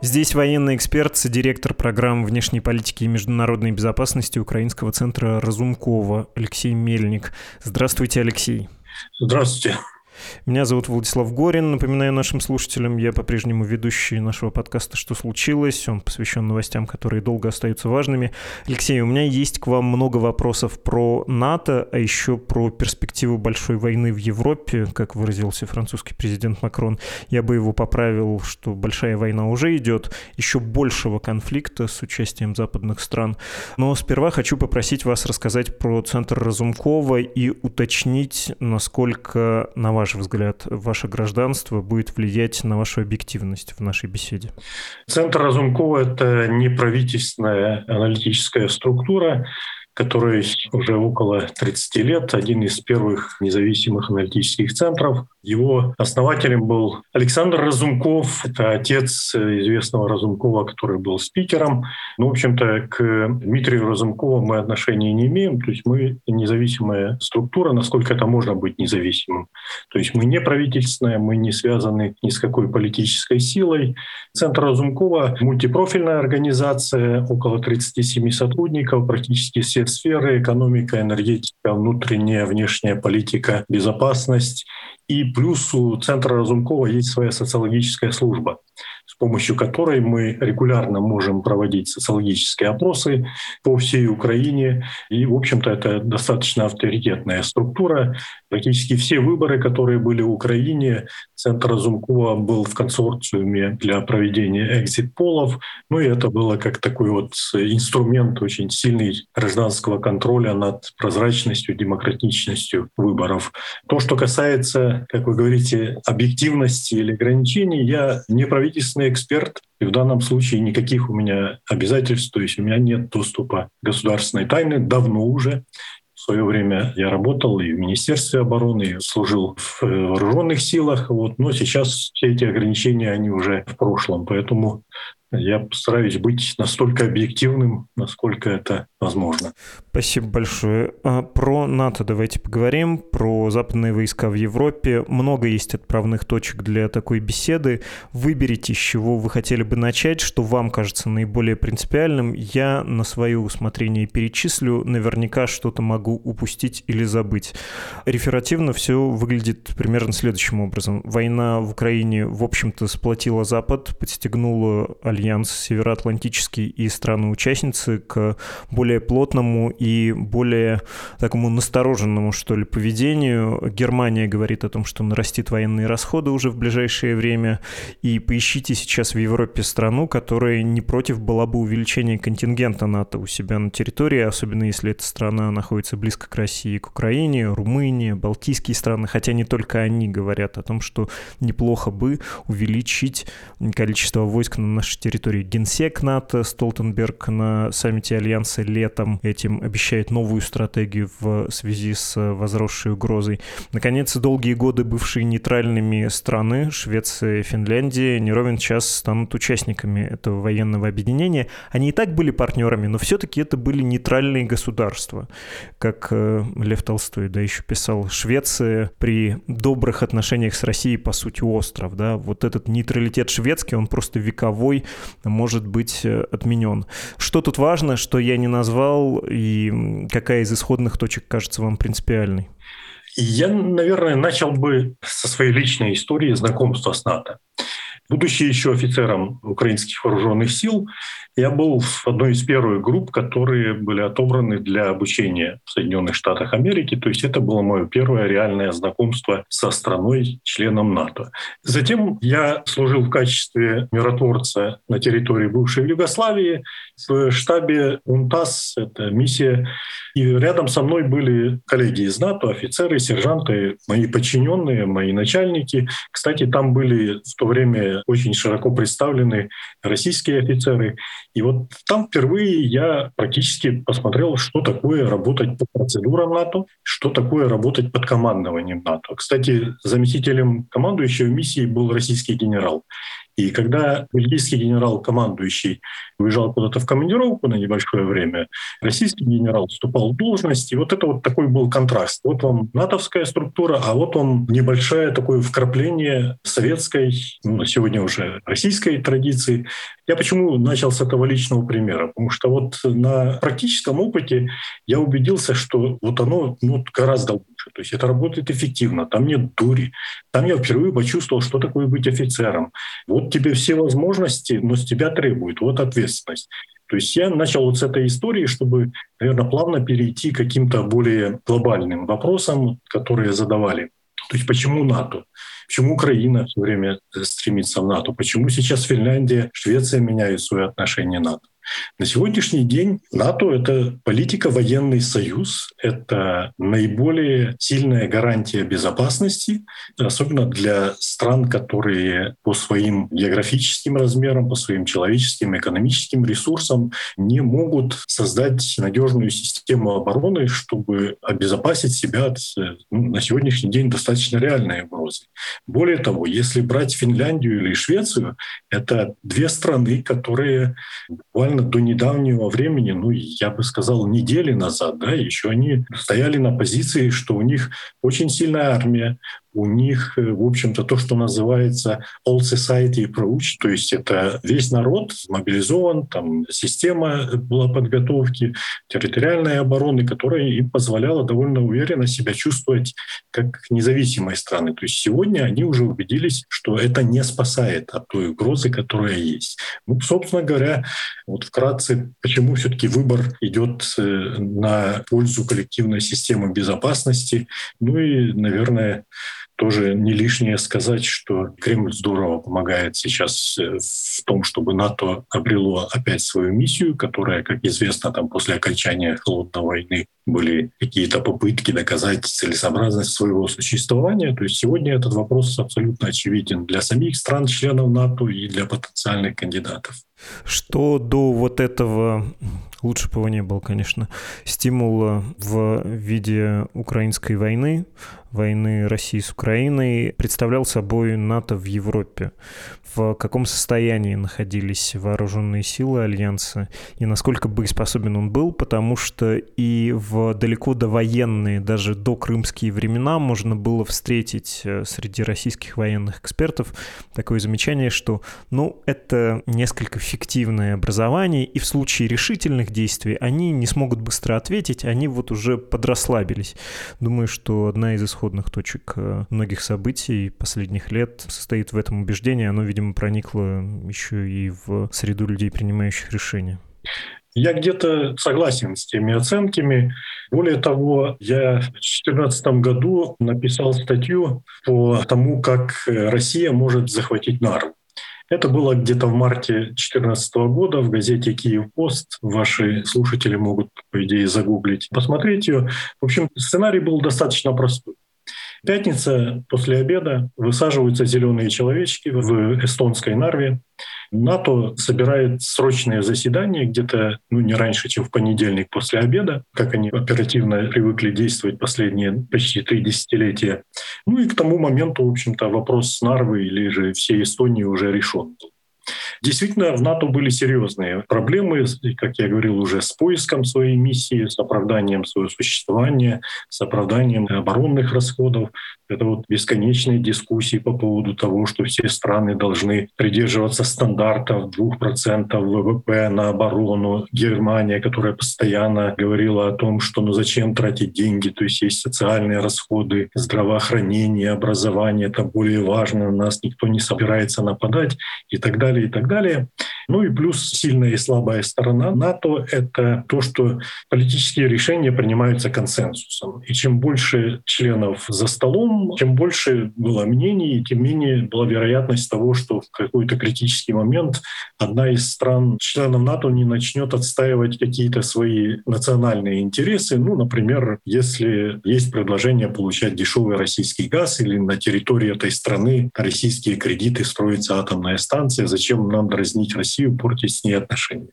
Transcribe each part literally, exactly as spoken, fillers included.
Здесь военный эксперт, директор программ внешней политики и международной безопасности Украинского центра Разумкова Алексей Мельник. Здравствуйте, Алексей. Здравствуйте. Меня зовут Владислав Горин. Напоминаю нашим слушателям, я по-прежнему ведущий нашего подкаста «Что случилось?». Он посвящен новостям, которые долго остаются важными. Алексей, у меня есть к вам много вопросов про НАТО, а еще про перспективу большой войны в Европе, как выразился французский президент Макрон. Я бы его поправил, что большая война уже идет, еще большего конфликта с участием западных стран. Но сперва хочу попросить вас рассказать про центр Разумкова и уточнить, насколько, на ваш ваш взгляд, ваше гражданство будет влиять на вашу объективность в нашей беседе? Центр Разумкова – это неправительственная аналитическая структура, которой уже около тридцать лет, один из первых независимых аналитических центров. Его основателем был Александр Разумков, это отец известного Разумкова, который был спикером. Ну, в общем-то, к Дмитрию Разумкову мы отношения не имеем, то есть мы независимая структура, насколько это можно быть независимым. То есть мы не правительственная, мы не связаны ни с какой политической силой. Центр Разумкова — мультипрофильная организация, около тридцать семь сотрудников, практически все сферы: экономика, энергетика, внутренняя, внешняя политика, безопасность. И плюс у Центра Разумкова есть своя социологическая служба, с помощью которой мы регулярно можем проводить социологические опросы по всей Украине. И, в общем-то, это достаточно авторитетная структура. Практически все выборы, которые были в Украине, Центр Разумкова был в консорциуме для проведения экзит-полов. Ну и это было как такой вот инструмент очень сильный гражданского контроля над прозрачностью, демократичностью выборов. То, что касается, как вы говорите, объективности или ограничений, я не правительственный эксперт, и в данном случае никаких у меня обязательств, то есть у меня нет доступа к государственной тайне давно уже. В свое время я работал и в Министерстве обороны, и служил в вооруженных силах, вот, но сейчас все эти ограничения, они уже в прошлом, поэтому я постараюсь быть настолько объективным, насколько это возможно. Спасибо большое. Про НАТО давайте поговорим, про западные войска в Европе. Много есть отправных точек для такой беседы. Выберите, с чего вы хотели бы начать, что вам кажется наиболее принципиальным. Я на свое усмотрение перечислю, наверняка что-то могу упустить или забыть. Реферативно все выглядит примерно следующим образом. Война в Украине, в общем-то, сплотила Запад, подстегнула альянс Североатлантический и страны-участницы к более плотному и более такому настороженному, что ли, поведению. Германия говорит о том, что нарастит военные расходы уже в ближайшее время. И поищите сейчас в Европе страну, которая не против была бы увеличения контингента НАТО у себя на территории, особенно если эта страна находится близко к России, к Украине, Румыния, балтийские страны, хотя не только они говорят о том, что неплохо бы увеличить количество войск на нашей территории. территории Генсек НАТО Столтенберг на саммите Альянса летом этим обещает новую стратегию в связи с возросшей угрозой. Наконец, долгие годы бывшие нейтральными страны Швеция и Финляндия не ровен час станут участниками этого военного объединения. Они и так были партнерами, но все-таки это были нейтральные государства. Как Лев Толстой, да, еще писал, Швеция при добрых отношениях с Россией, по сути, остров. Да? Вот этот нейтралитет шведский, он просто вековой, может быть отменен. Что тут важно, что я не назвал, и какая из исходных точек кажется вам принципиальной? Я, наверное, начал бы со своей личной истории знакомства с НАТО. Будучи еще офицером украинских вооруженных сил, я был в одной из первых групп, которые были отобраны для обучения в Соединенных Штатах Америки. То есть это было мое первое реальное знакомство со страной, членом НАТО. Затем я служил в качестве миротворца на территории бывшей Югославии, в штабе УНТАС, это миссия. И рядом со мной были коллеги из НАТО, офицеры, сержанты, мои подчиненные, мои начальники. Кстати, там были в то время очень широко представлены российские офицеры. И вот там впервые я практически посмотрел, что такое работать по процедурам НАТО, что такое работать под командованием НАТО. Кстати, заместителем командующего миссии был российский генерал. И когда бельгийский генерал-командующий уезжал куда-то в командировку на небольшое время, российский генерал вступал в должность, и вот это вот такой был контраст. Вот вам натовская структура, а вот вам небольшое такое вкрапление советской, ну, сегодня уже российской традиции. Я почему начал с этого личного примера? Потому что вот на практическом опыте я убедился, что вот оно ну, гораздо лучше. То есть это работает эффективно, там нет дури. Там я впервые почувствовал, что такое быть офицером. Вот тебе все возможности, но с тебя требует вот ответственность. То есть я начал вот с этой истории, чтобы, наверное, плавно перейти к каким-то более глобальным вопросам, которые задавали. То есть почему НАТО? Почему Украина все время стремится в НАТО? Почему сейчас Финляндия, Швеция меняют свои отношения к НАТО? На сегодняшний день НАТО — это политико-военный союз, это наиболее сильная гарантия безопасности, особенно для стран, которые по своим географическим размерам, по своим человеческим, экономическим ресурсам не могут создать надежную систему обороны, чтобы обезопасить себя от ну, на сегодняшний день достаточно реальной угрозы. Более того, если брать Финляндию или Швецию, это две страны, которые буквально до недавнего времени, ну, я бы сказал, недели назад, да, еще они стояли на позиции, что у них очень сильная армия, у них, в общем-то, то, что называется all society approach, то есть это весь народ мобилизован, там система была подготовки, территориальной обороны, которая им позволяла довольно уверенно себя чувствовать как независимые страны. То есть сегодня они уже убедились, что это не спасает от той угрозы, которая есть. Ну, собственно говоря, вот вкратце, почему все-таки выбор идет на пользу коллективной системы безопасности, ну и, наверное, тоже не лишнее сказать, что Кремль здорово помогает сейчас в том, чтобы НАТО обрело опять свою миссию, которая, как известно, там после окончания холодной войны были какие-то попытки доказать целесообразность своего существования. То есть сегодня этот вопрос абсолютно очевиден для самих стран-членов НАТО и для потенциальных кандидатов. Что до вот этого, лучше бы его не было, конечно, стимула в виде украинской войны, войны России с Украиной, представлял собой НАТО в Европе? В каком состоянии находились вооруженные силы Альянса и насколько боеспособен он был? Потому что и в далеко довоенные, даже до крымские времена можно было встретить среди российских военных экспертов такое замечание, что ну, это несколько фиктивное образование, и в случае решительных действий они не смогут быстро ответить, они вот уже подрасслабились. Думаю, что одна из исходных точек многих событий последних лет состоит в этом убеждении, оно, видимо, проникло еще и в среду людей, принимающих решения. Я где-то согласен с теми оценками. Более того, я в две тысячи четырнадцатом году написал статью по тому, как Россия может захватить Нарву. Это было где-то в марте две тысячи четырнадцатого года в газете «Киев-Пост». Ваши слушатели могут, по идее, загуглить, посмотреть ее. В общем, сценарий был достаточно простой. Пятница после обеда высаживаются зеленые человечки в эстонской Нарве. НАТО собирает срочное заседание где-то ну, не раньше, чем в понедельник после обеда, как они оперативно привыкли действовать последние почти три десятилетия. Ну и к тому моменту, в общем-то, вопрос Нарвы или же всей Эстонии уже решен был. Действительно, в НАТО были серьезные проблемы, как я говорил уже, с поиском своей миссии, с оправданием своего существования, с оправданием оборонных расходов. Это вот бесконечные дискуссии по поводу того, что все страны должны придерживаться стандартов два процента ВВП на оборону. Германия, которая постоянно говорила о том, что ну зачем тратить деньги, то есть есть социальные расходы, здравоохранение, образование, это более важно, на нас никто не собирается нападать и так далее, и так далее. Ну и плюс сильная и слабая сторона НАТО — это то, что политические решения принимаются консенсусом. И чем больше членов за столом, чем больше было мнений, тем менее была вероятность того, что в какой-то критический момент одна из стран, членов НАТО, не начнет отстаивать какие-то свои национальные интересы. Ну, например, если есть предложение получать дешевый российский газ или на территории этой страны российские кредиты, строится атомная станция, зачем зачем нам дразнить Россию, портить с ней отношения.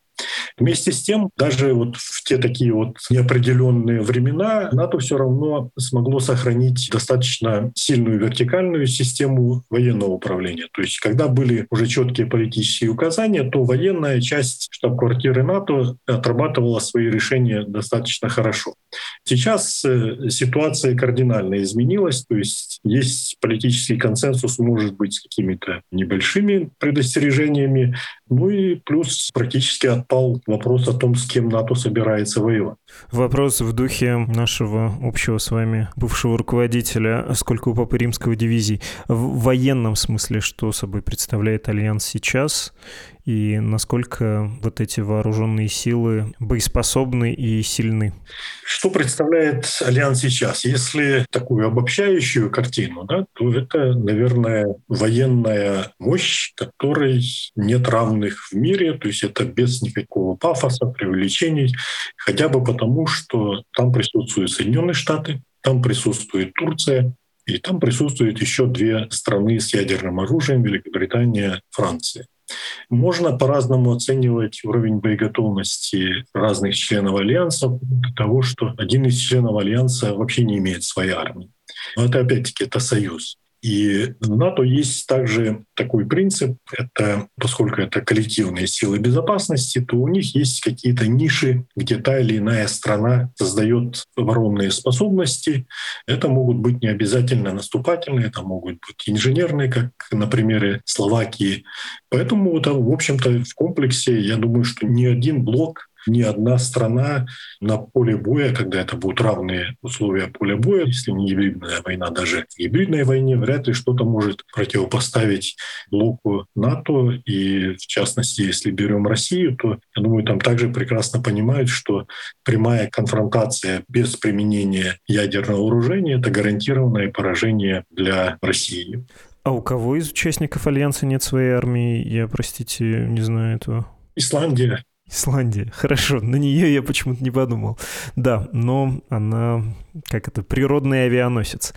Вместе с тем, даже вот в те такие вот неопределенные времена НАТО все равно смогло сохранить достаточно сильную вертикальную систему военного управления. То есть, когда были уже четкие политические указания, то военная часть штаб-квартиры НАТО отрабатывала свои решения достаточно хорошо. Сейчас ситуация кардинально изменилась, то есть есть политический консенсус, может быть, с какими-то небольшими предостережениями, ну и плюс практически отпал вопрос о том, с кем НАТО собирается воевать. Вопрос в духе нашего общего с вами бывшего руководителя, сколько у Папы Римского дивизий. В военном смысле, что собой представляет Альянс сейчас и насколько вот эти вооруженные силы боеспособны и сильны? Что представляет Альянс сейчас? Если такую обобщающую картину, да, то это, наверное, военная мощь, которой нет равных в мире, то есть это без никакого пафоса, преувеличений, хотя бы потому, что там присутствуют Соединенные Штаты, там присутствует Турция, и там присутствуют еще две страны с ядерным оружием — Великобритания, Франция. Можно по-разному оценивать уровень боеготовности разных членов Альянса, до того, что один из членов Альянса вообще не имеет своей армии. Но это опять-таки это союз. И в НАТО есть также такой принцип, это, поскольку это коллективные силы безопасности, то у них есть какие-то ниши, где та или иная страна создает оборонные способности. Это могут быть не обязательно наступательные, это могут быть инженерные, как на примере Словакии. Поэтому, в общем-то, в комплексе, я думаю, что ни один блок, ни одна страна на поле боя, когда это будут равные условия поля боя, если не гибридная война, даже в гибридной войне вряд ли что-то может противопоставить блоку НАТО. И в частности, если берем Россию, то, я думаю, там также прекрасно понимают, что прямая конфронтация без применения ядерного вооружения — это гарантированное поражение для России. А у кого из участников Альянса нет своей армии? Я, простите, не знаю этого. Исландия. Исландия. Хорошо, на нее я почему-то не подумал. Да, но она, как это, природный авианосец.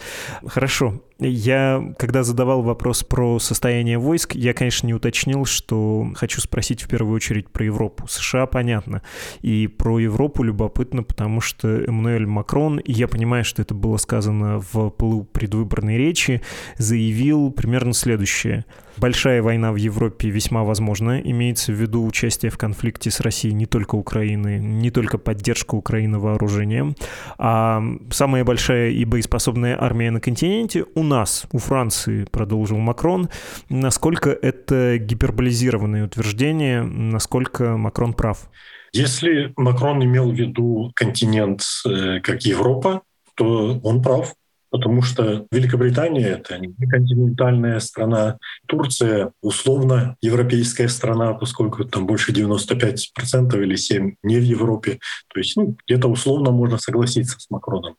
Хорошо. Я, когда задавал вопрос про состояние войск, я, конечно, не уточнил, что хочу спросить в первую очередь про Европу. США, понятно. И про Европу любопытно, потому что Эммануэль Макрон, и я понимаю, что это было сказано в пылу предвыборной речи, заявил примерно следующее. Большая война в Европе весьма возможна. Имеется в виду участие в конфликте с Россией не только Украины, не только поддержка Украины вооружением, а самая большая и боеспособная армия на континенте у нас. нас, у Франции, продолжил Макрон. Насколько это гиперболизированное утверждение, насколько Макрон прав? Если Макрон имел в виду континент как Европа, то он прав, потому что Великобритания — это не континентальная страна, Турция условно европейская страна, поскольку там больше девяносто пять процентов или семь процентов не в Европе. То есть ну, где-то условно можно согласиться с Макроном.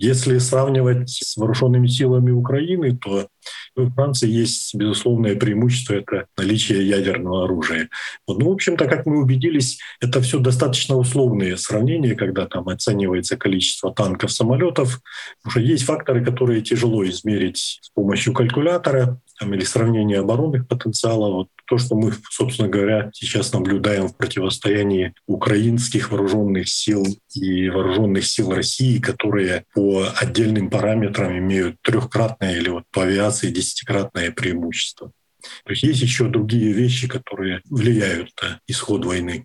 Если сравнивать с вооруженными силами Украины, то у Франции есть безусловное преимущество — это наличие ядерного оружия. Вот, ну, в общем-то, как мы убедились, это все достаточно условные сравнения, когда там оценивается количество танков, самолетов. Уже есть факторы, которые тяжело измерить с помощью калькулятора там, или сравнения оборонных потенциалов. Вот то, что мы, собственно говоря, сейчас наблюдаем в противостоянии украинских вооруженных сил и вооруженных сил России, которые по отдельным параметрам имеют трехкратное или вот по авиации десятикратное преимущество. То есть есть еще другие вещи, которые влияют на исход войны.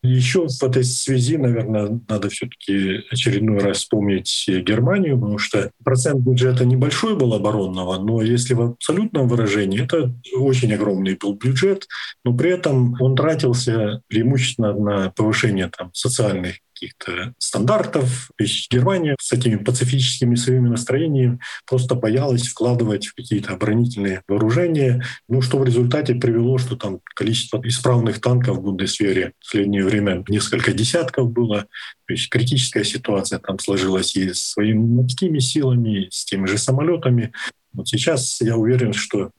Еще в этой связи, наверное, надо все-таки очередной раз вспомнить Германию, потому что процент бюджета небольшой был оборонного, но если в абсолютном выражении, это очень огромный был бюджет, но при этом он тратился преимущественно на повышение там, социальных каких-то стандартов. Ведь Германия с этими пацифическими своими настроениями просто боялась вкладывать в какие-то оборонительные вооружения, ну, что в результате привело, что там количество исправных танков в Бундесвере в последнее время несколько десятков было. То есть критическая ситуация там сложилась и с своими морскими силами, и с теми же самолетами. Вот сейчас я уверен, что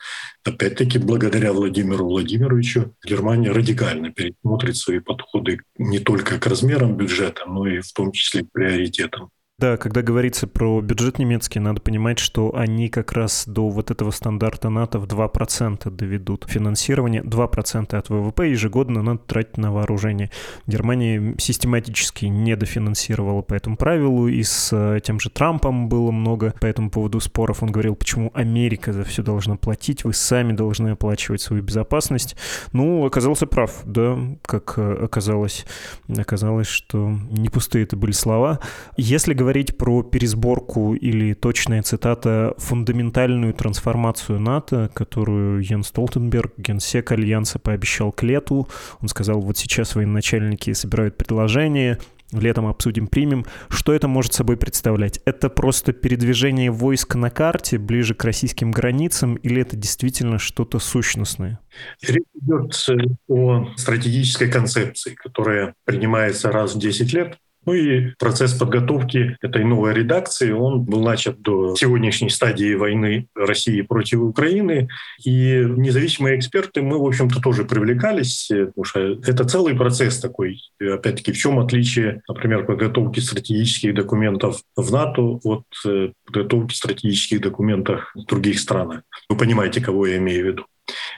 опять-таки благодаря Владимиру Владимировичу Германия радикально пересмотрит свои подходы не только к размерам бюджета, но и в том числе к приоритетам. Да, когда говорится про бюджет немецкий, надо понимать, что они как раз до вот этого стандарта НАТО в два процента доведут финансирование. два процента от вэ вэ пэ ежегодно надо тратить на вооружение. Германия систематически недофинансировала по этому правилу, и с тем же Трампом было много по этому поводу споров. Он говорил, почему Америка за все должна платить, вы сами должны оплачивать свою безопасность. Ну, оказался прав, да, как оказалось. Оказалось, что не пустые это были слова. Если говорить говорить про пересборку или, точная цитата, фундаментальную трансформацию НАТО, которую Йенс Столтенберг, генсек Альянса, пообещал к лету. Он сказал, вот сейчас военачальники собирают предложение, летом обсудим, примем. Что это может собой представлять? Это просто передвижение войск на карте ближе к российским границам или это действительно что-то сущностное? Речь идет о стратегической концепции, которая принимается раз в десять лет. Ну и процесс подготовки этой новой редакции, он был начат до сегодняшней стадии войны России против Украины. И независимые эксперты мы, в общем-то, тоже привлекались, потому что это целый процесс такой. Опять-таки, в чем отличие, например, подготовки стратегических документов в НАТО от подготовки стратегических документов в других странах? Вы понимаете, кого я имею в виду.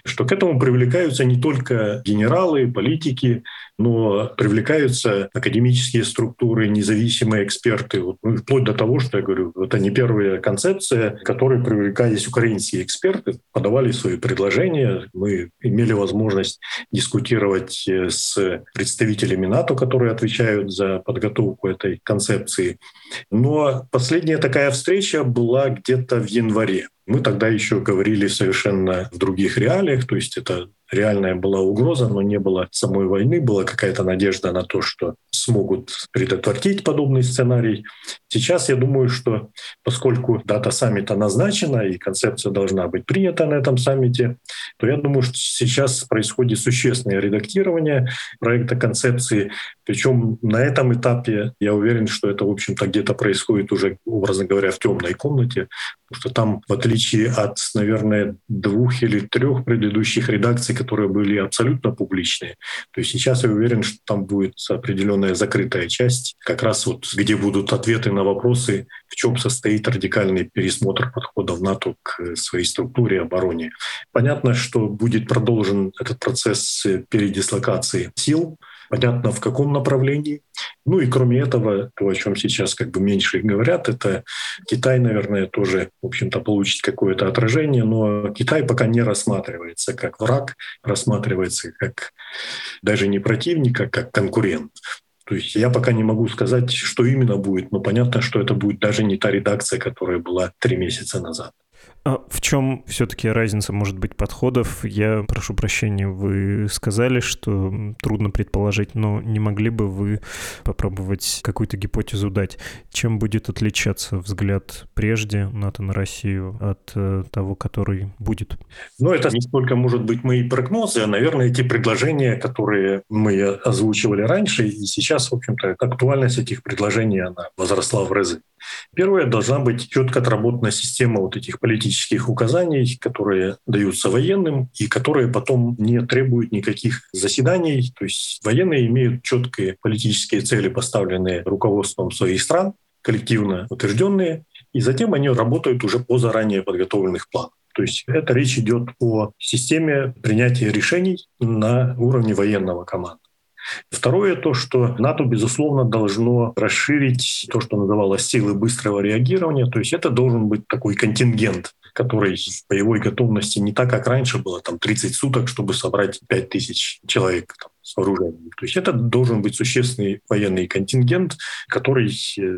Что к этому привлекаются не только генералы, политики, но привлекаются академические структуры, независимые эксперты. Вот, ну, вплоть до того, что я говорю, это не первая концепция, к которой привлекались украинские эксперты, подавали свои предложения. Мы имели возможность дискутировать с представителями НАТО, которые отвечают за подготовку этой концепции. Но последняя такая встреча была где-то в январе. Мы тогда еще говорили совершенно в других реалиях, то есть это реальная была угроза, но не было самой войны, была какая-то надежда на то, что смогут предотвратить подобный сценарий. Сейчас я думаю, что поскольку дата саммита назначена и концепция должна быть принята на этом саммите, то я думаю, что сейчас происходит существенное редактирование проекта концепции. Причем на этом этапе я уверен, что это, в общем-то, где-то происходит уже, образно говоря, в темной комнате, потому что там, в отличие от, наверное, двух или трех предыдущих редакций, которые были абсолютно публичные, то есть сейчас я уверен, что там будет определенная закрытая часть, как раз вот где будут ответы на вопросы, в чем состоит радикальный пересмотр подхода в НАТО к своей структуре и обороне. Понятно, что будет продолжен этот процесс передислокации сил, понятно, в каком направлении. Ну и кроме этого, то, о чем сейчас как бы меньше говорят, это Китай, наверное, тоже, в общем-то, получит какое-то отражение, но Китай пока не рассматривается как враг, рассматривается как даже не противник, а как конкурент. То есть я пока не могу сказать, что именно будет, но понятно, что это будет даже не та редакция, которая была три месяца назад. А в чем все-таки разница, может быть, подходов? Я прошу прощения, вы сказали, что трудно предположить, но не могли бы вы попробовать какую-то гипотезу дать? Чем будет отличаться взгляд прежде НАТО на Россию от э, того, который будет? Ну, это не столько, может быть, мои прогнозы, а, наверное, те предложения, которые мы озвучивали раньше, и сейчас, в общем-то, актуальность этих предложений, она возросла в разы. Первое, должна быть четко отработана система вот этих политических указаний, которые даются военным и которые потом не требуют никаких заседаний. То есть военные имеют четкие политические цели, поставленные руководством своих стран, коллективно утвержденные, и затем они работают уже по заранее подготовленных планах. То есть это речь идет о системе принятия решений на уровне военного команда. Второе, то, что НАТО, безусловно, должно расширить то, что называлось силы быстрого реагирования. То есть это должен быть такой контингент, который в боевой готовности не так, как раньше было, там тридцать суток, чтобы собрать пять тысяч человек там, с вооружением. То есть это должен быть существенный военный контингент, который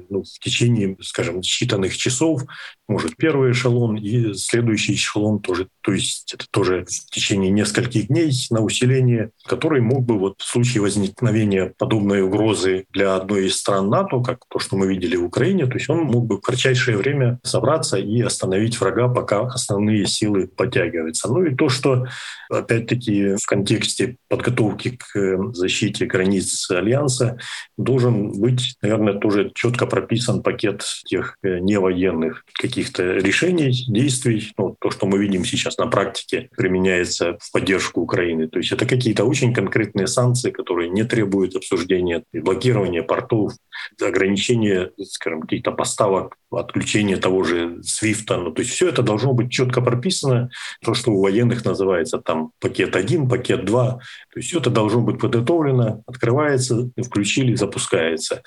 ну, в течение, скажем, считанных часов, может, первый эшелон и следующий эшелон тоже, то есть это тоже в течение нескольких дней на усиление, который мог бы вот в случае возникновения подобной угрозы для одной из стран НАТО, как то, что мы видели в Украине, то есть он мог бы в кратчайшее время собраться и остановить врага, пока основные силы подтягиваются. Ну и то, что, опять-таки, в контексте подготовки к к защите границ Альянса, должен быть, наверное, тоже четко прописан пакет тех невоенных каких-то решений, действий. Ну, то, что мы видим сейчас на практике, применяется в поддержку Украины. То есть это какие-то очень конкретные санкции, которые не требуют обсуждения, блокирования портов, ограничения, скажем, каких-то поставок, отключения того же свифта. Ну, то есть все это должно быть четко прописано. То, что у военных называется там пакет один, пакет два. То есть все это должно быть подготовлено, открывается, включили, запускается.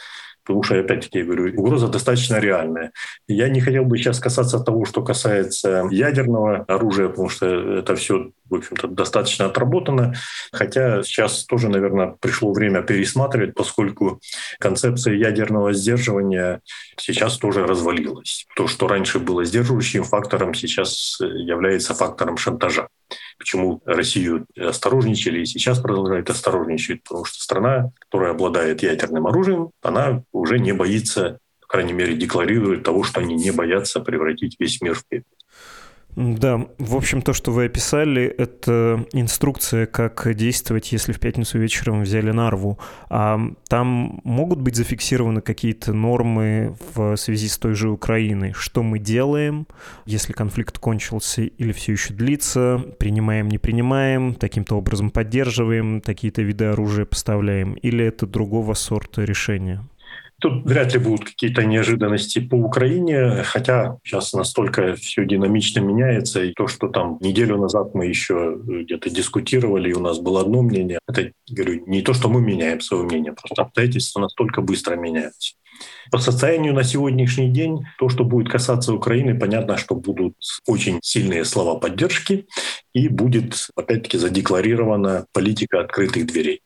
Потому что, опять-таки, я говорю, угроза достаточно реальная. Я не хотел бы сейчас касаться того, что касается ядерного оружия, потому что это все, в общем-то, достаточно отработано. Хотя сейчас тоже, наверное, пришло время пересматривать, поскольку концепция ядерного сдерживания сейчас тоже развалилась. То, что раньше было сдерживающим фактором, сейчас является фактором шантажа. Почему Россию осторожничали и сейчас продолжают осторожничать? Потому что страна, которая обладает ядерным оружием, она уже не боится, по крайней мере, декларирует того, что они не боятся превратить весь мир в пепел. Да, в общем, то, что вы описали, это инструкция, как действовать, если в пятницу вечером взяли Нарву. А там могут быть зафиксированы какие-то нормы в связи с той же Украиной? Что мы делаем, если конфликт кончился или все еще длится? Принимаем, не принимаем? Таким-то образом поддерживаем? Такие-то виды оружия поставляем? Или это другого сорта решение? Тут вряд ли будут какие-то неожиданности по Украине, хотя сейчас настолько все динамично меняется. И то, что там неделю назад мы еще где-то дискутировали, и у нас было одно мнение, это, говорю, не то, что мы меняем свое мнение, просто обстоятельства настолько быстро меняются. По состоянию на сегодняшний день, то, что будет касаться Украины, понятно, что будут очень сильные слова поддержки, и будет, опять-таки, задекларирована политика открытых дверей.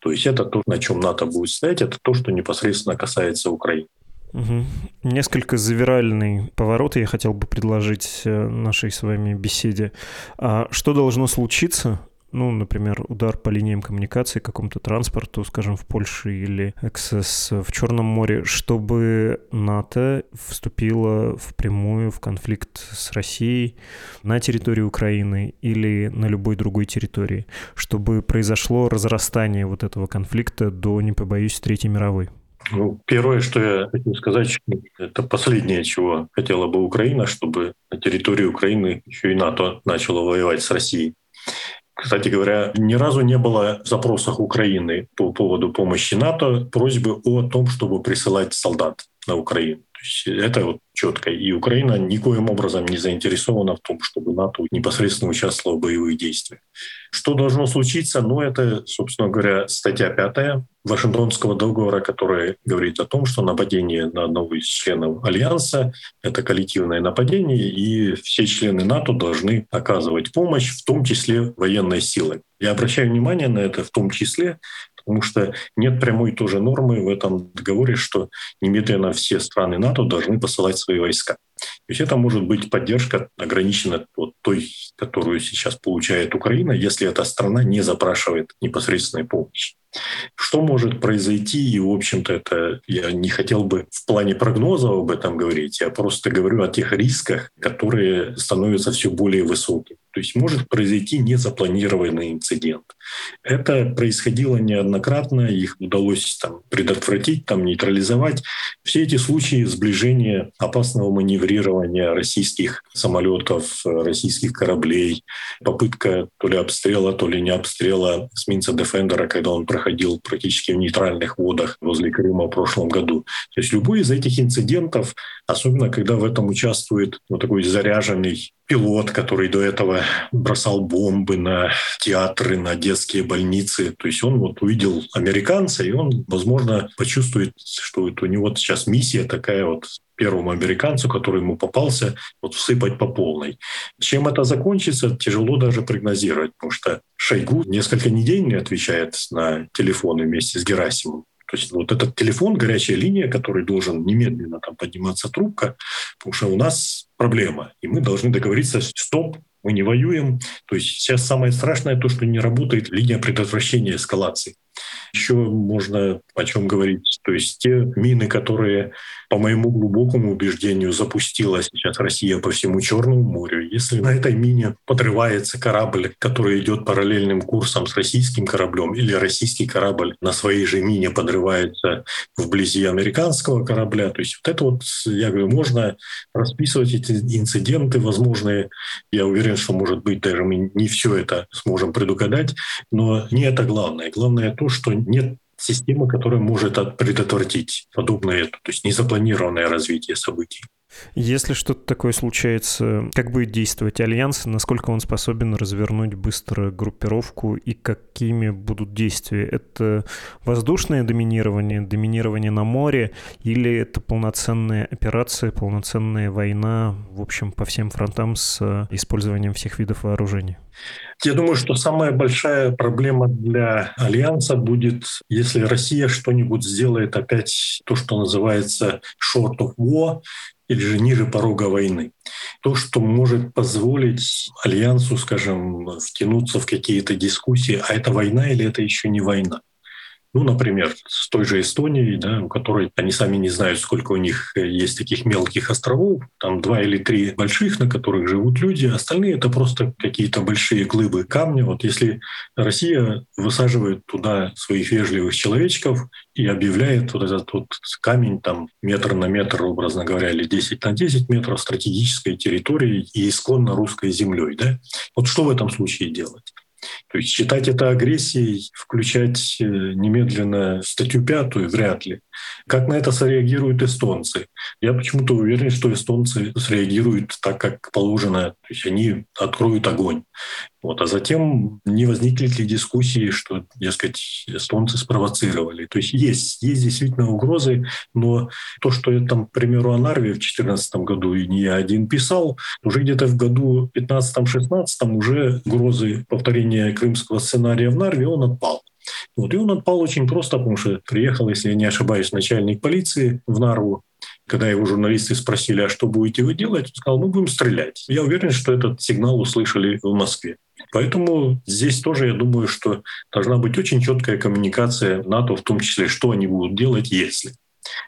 То есть это то, на чем НАТО будет стоять, это то, что непосредственно касается Украины. Угу. Несколько завиральный поворот я хотел бы предложить нашей с вами беседе. А что должно случиться? Ну, например, удар по линиям коммуникации, какому-то транспорту, скажем, в Польше или эксцесс в Черном море, чтобы НАТО вступило впрямую в конфликт с Россией на территории Украины или на любой другой территории, чтобы произошло разрастание вот этого конфликта до, не побоюсь, Третьей мировой. Ну, первое, что я хочу сказать, это последнее, чего хотела бы Украина, чтобы на территории Украины еще и НАТО начало воевать с Россией. Кстати говоря, ни разу не было в запросах Украины по поводу помощи НАТО просьбы о том, чтобы присылать солдат на Украину. То есть это вот четко. И Украина никоим образом не заинтересована в том, чтобы НАТО непосредственно участвовала в боевых действиях. Что должно случиться? Ну, это, собственно говоря, статья пятая Вашингтонского договора, которая говорит о том, что нападение на одного из членов Альянса — это коллективное нападение, и все члены НАТО должны оказывать помощь, в том числе военной силой. Я обращаю внимание на это «в том числе», потому что нет прямой тоже нормы в этом договоре, что немедленно все страны НАТО должны посылать свои войска. То есть это может быть поддержка ограничена вот той, которую сейчас получает Украина, если эта страна не запрашивает непосредственной помощи. Что может произойти, и, в общем-то, это я не хотел бы в плане прогноза об этом говорить, я просто говорю о тех рисках, которые становятся все более высокими. То есть может произойти незапланированный инцидент. Это происходило неоднократно, их удалось там предотвратить, там нейтрализовать. Все эти случаи сближения, опасного маневрирования российских самолетов, российских кораблей, попытка то ли обстрела, то ли не обстрела эсминца «Дефендера», когда он проходил практически в нейтральных водах возле Крыма в прошлом году. То есть любой из этих инцидентов, особенно когда в этом участвует вот такой заряженный пилот, который до этого бросал бомбы на театры, на детские больницы. То есть он вот увидел американца, и он, возможно, почувствует, что вот у него сейчас миссия такая вот первому американцу, который ему попался, вот всыпать по полной. Чем это закончится, тяжело даже прогнозировать, потому что Шойгу несколько недель не отвечает на телефоны вместе с Герасимовым. То есть вот этот телефон, горячая линия, который должен немедленно там подниматься трубка, потому что у нас проблема, и мы должны договориться, стоп, мы не воюем. То есть сейчас самое страшное то, что не работает линия предотвращения эскалации. Еще можно о чем говорить. То есть те мины, которые, по моему глубокому убеждению, запустила сейчас Россия по всему Черному морю. Если на этой мине подрывается корабль, который идет параллельным курсом с российским кораблем, или российский корабль на своей же мине подрывается вблизи американского корабля, то есть вот это вот, я говорю, можно расписывать эти инциденты возможные. Я уверен, что, может быть, даже мы не все это сможем предугадать, но не это главное. Главное то, что нет системы, которая может предотвратить подобное, то есть незапланированное развитие событий. Если что-то такое случается, как будет действовать Альянс, насколько он способен развернуть быстро группировку и какими будут действия? Это воздушное доминирование, доминирование на море, или это полноценная операция, полноценная война, в общем, по всем фронтам с использованием всех видов вооружения? Я думаю, что самая большая проблема для Альянса будет, если Россия что-нибудь сделает опять то, что называется «short of war», или же ниже порога войны. То, что может позволить Альянсу, скажем, втянуться в какие-то дискуссии, а это война или это еще не война. Ну, например, с той же Эстонией, да, у которой они сами не знают, сколько у них есть таких мелких островов, там два или три больших, на которых живут люди, остальные — это просто какие-то большие глыбы камня. Вот если Россия высаживает туда своих вежливых человечков и объявляет вот этот вот камень там метр на метр, образно говоря, или десять на десять метров стратегической территории и исконно русской землей, да, вот что в этом случае делать? То есть считать это агрессией, включать немедленно статью пятую вряд ли. Как на это среагируют эстонцы? Я почему-то уверен, что эстонцы среагируют так, как положено. То есть они откроют огонь. Вот. А затем не возникнет ли дискуссии, что, дескать, эстонцы спровоцировали. То есть есть, есть действительно угрозы, но то, что я там, к примеру, о Нарве в две тысячи четырнадцатом году и не я один писал, уже где-то в году пятнадцатом-шестнадцатом уже угрозы повторения крымского сценария в Нарве, он отпал. Вот. И он отпал очень просто, потому что приехал, если я не ошибаюсь, начальник полиции в Нарву. Когда его журналисты спросили, а что будете вы делать, он сказал, ну, будем стрелять. Я уверен, что этот сигнал услышали в Москве. Поэтому здесь тоже, я думаю, что должна быть очень четкая коммуникация НАТО, в том числе, что они будут делать, если.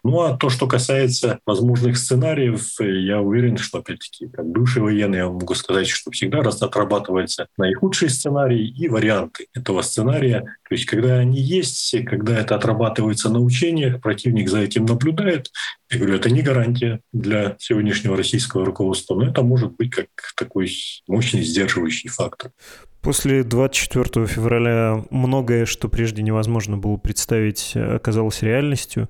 Ну, а то, что касается возможных сценариев, я уверен, что, опять-таки, как бывший военный, я могу сказать, что всегда раз отрабатываются наихудшие сценарии и варианты этого сценария. То есть, когда они есть, когда это отрабатывается на учениях, противник за этим наблюдает. Я говорю, это не гарантия для сегодняшнего российского руководства, но это может быть как такой мощный сдерживающий фактор. После двадцать четвёртого февраля многое, что прежде невозможно было представить, оказалось реальностью.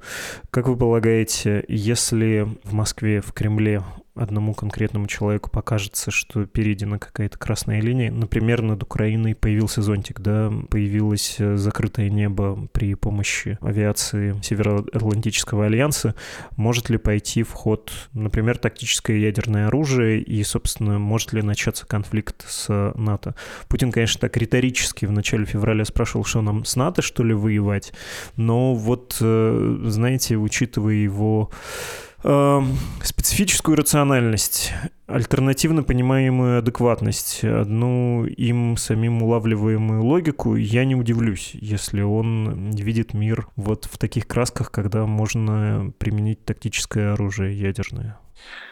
Как вы полагаете, если в Москве, в Кремле одному конкретному человеку покажется, что перейдена какая-то красная линия, например, над Украиной появился зонтик, да, появилось закрытое небо при помощи авиации Североатлантического альянса, может ли пойти в ход, например, тактическое ядерное оружие и, собственно, может ли начаться конфликт с НАТО? Путин, конечно, так риторически в начале февраля спрашивал, что нам с НАТО, что ли, воевать, но вот, знаете, учитывая его специфическую рациональность, альтернативно понимаемую адекватность, одну им самим улавливаемую логику, я не удивлюсь, если он видит мир вот в таких красках, когда можно применить тактическое оружие ядерное.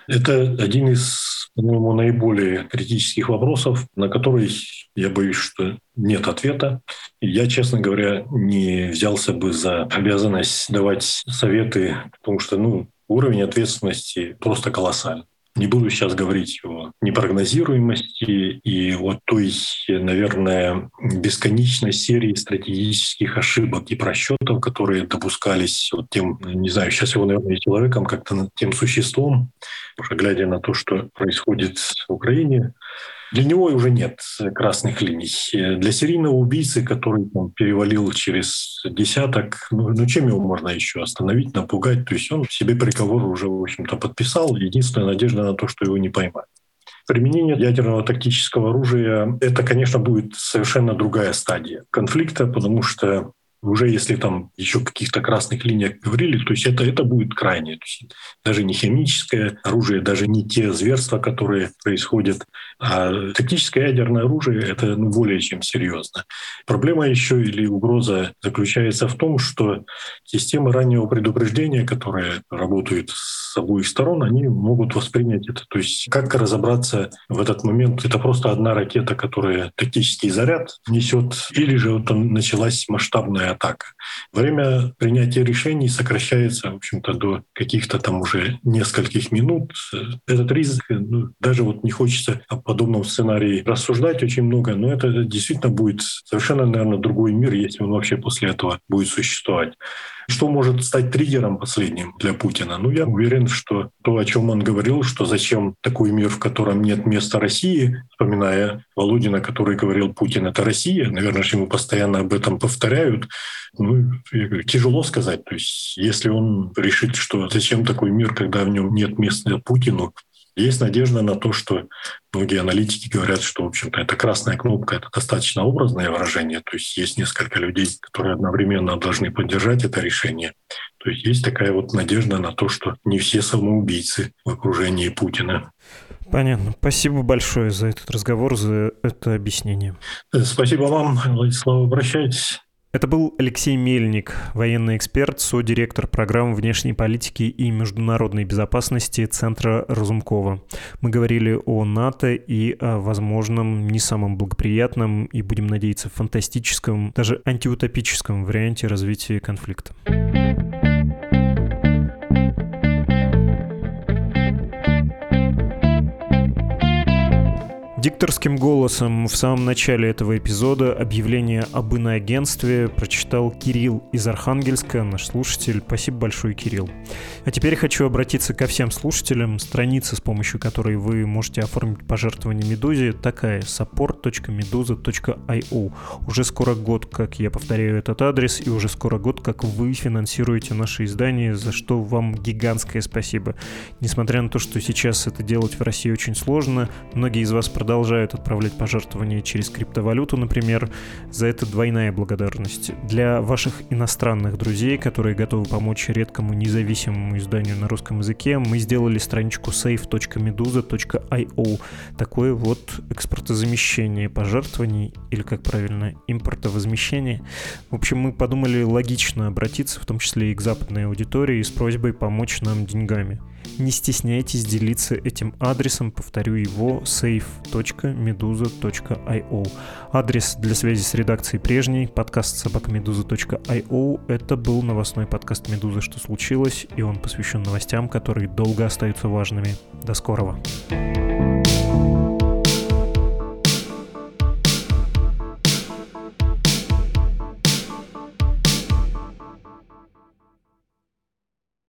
Это один из, по-моему, наиболее критических вопросов, на который, я боюсь, что нет ответа. Я, честно говоря, не взялся бы за обязанность давать советы, потому что, ну, уровень ответственности просто колоссальный. Не буду сейчас говорить о непрогнозируемости и о той, наверное, бесконечной серии стратегических ошибок и просчетов, которые допускались вот тем, не знаю, сейчас его, наверное, человеком, как-то тем существом, уже глядя на то, что происходит в Украине. Для него уже нет красных линий. Для серийного убийцы, который там перевалил через десяток, ну, ну чем его можно еще остановить, напугать? То есть он себе приговор уже, в общем-то, подписал. Единственная надежда на то, что его не поймают. Применение ядерного тактического оружия — это, конечно, будет совершенно другая стадия конфликта, потому что уже если там еще каких-то красных линиях говорили, то есть это, это будет крайнее. То есть даже не химическое оружие, даже не те зверства, которые происходят. А тактическое ядерное оружие — это ну, более чем серьезно. Проблема еще или угроза заключается в том, что системы раннего предупреждения, которые работают с обоих сторон, они могут воспринять это. То есть как разобраться в этот момент? Это просто одна ракета, которая тактический заряд несет, или же вот там началась масштабная атака. Время принятия решений сокращается, в общем-то, до каких-то там уже нескольких минут. Этот риск, ну, даже вот не хочется о подобном сценарии рассуждать очень много, но это действительно будет совершенно, наверное, другой мир, если он вообще после этого будет существовать. Что может стать триггером последним для Путина? Ну, я уверен, что то, о чем он говорил, что зачем такой мир, в котором нет места России, вспоминая Володина, который говорил, Путин — это Россия, наверное, ему постоянно об этом повторяют. Ну, тяжело сказать. То есть если он решит, что зачем такой мир, когда в нем нет места Путину, есть надежда на то, что многие аналитики говорят, что, в общем-то, это красная кнопка, это достаточно образное выражение. То есть есть несколько людей, которые одновременно должны поддержать это решение. То есть есть такая вот надежда на то, что не все самоубийцы в окружении Путина. Понятно. Спасибо большое за этот разговор, за это объяснение. Спасибо вам, Владислав, обращайтесь. Это был Алексей Мельник, военный эксперт, содиректор программ внешней политики и международной безопасности Центра Разумкова. Мы говорили о НАТО и о возможном, не самом благоприятном и, будем надеяться, фантастическом, даже антиутопическом варианте развития конфликта. Дикторским голосом в самом начале этого эпизода объявление об иноагентстве прочитал Кирилл из Архангельска, наш слушатель. Спасибо большое, Кирилл. А теперь хочу обратиться ко всем слушателям. Страница, с помощью которой вы можете оформить пожертвование Медузе, такая: саппорт точка медуза точка ай о. Уже скоро год, как я повторяю этот адрес, и уже скоро год, как вы финансируете наше издание, за что вам гигантское спасибо. Несмотря на то, что сейчас это делать в России очень сложно, многие из вас продолжают продолжают отправлять пожертвования через криптовалюту, например. За это двойная благодарность. Для ваших иностранных друзей, которые готовы помочь редкому независимому изданию на русском языке, мы сделали страничку сейф точка медуза точка ай о. Такое вот экспортозамещение пожертвований, или, как правильно, импортовозмещение. В общем, мы подумали логично обратиться, в том числе и к западной аудитории, с просьбой помочь нам деньгами. Не стесняйтесь делиться этим адресом, повторю его: сейф точка медуза точка ай о. Адрес для связи с редакцией прежний: подкаст собака медуза точка ай о. Это был новостной подкаст «Медуза. Что случилось?», и он посвящен новостям, которые долго остаются важными. До скорого!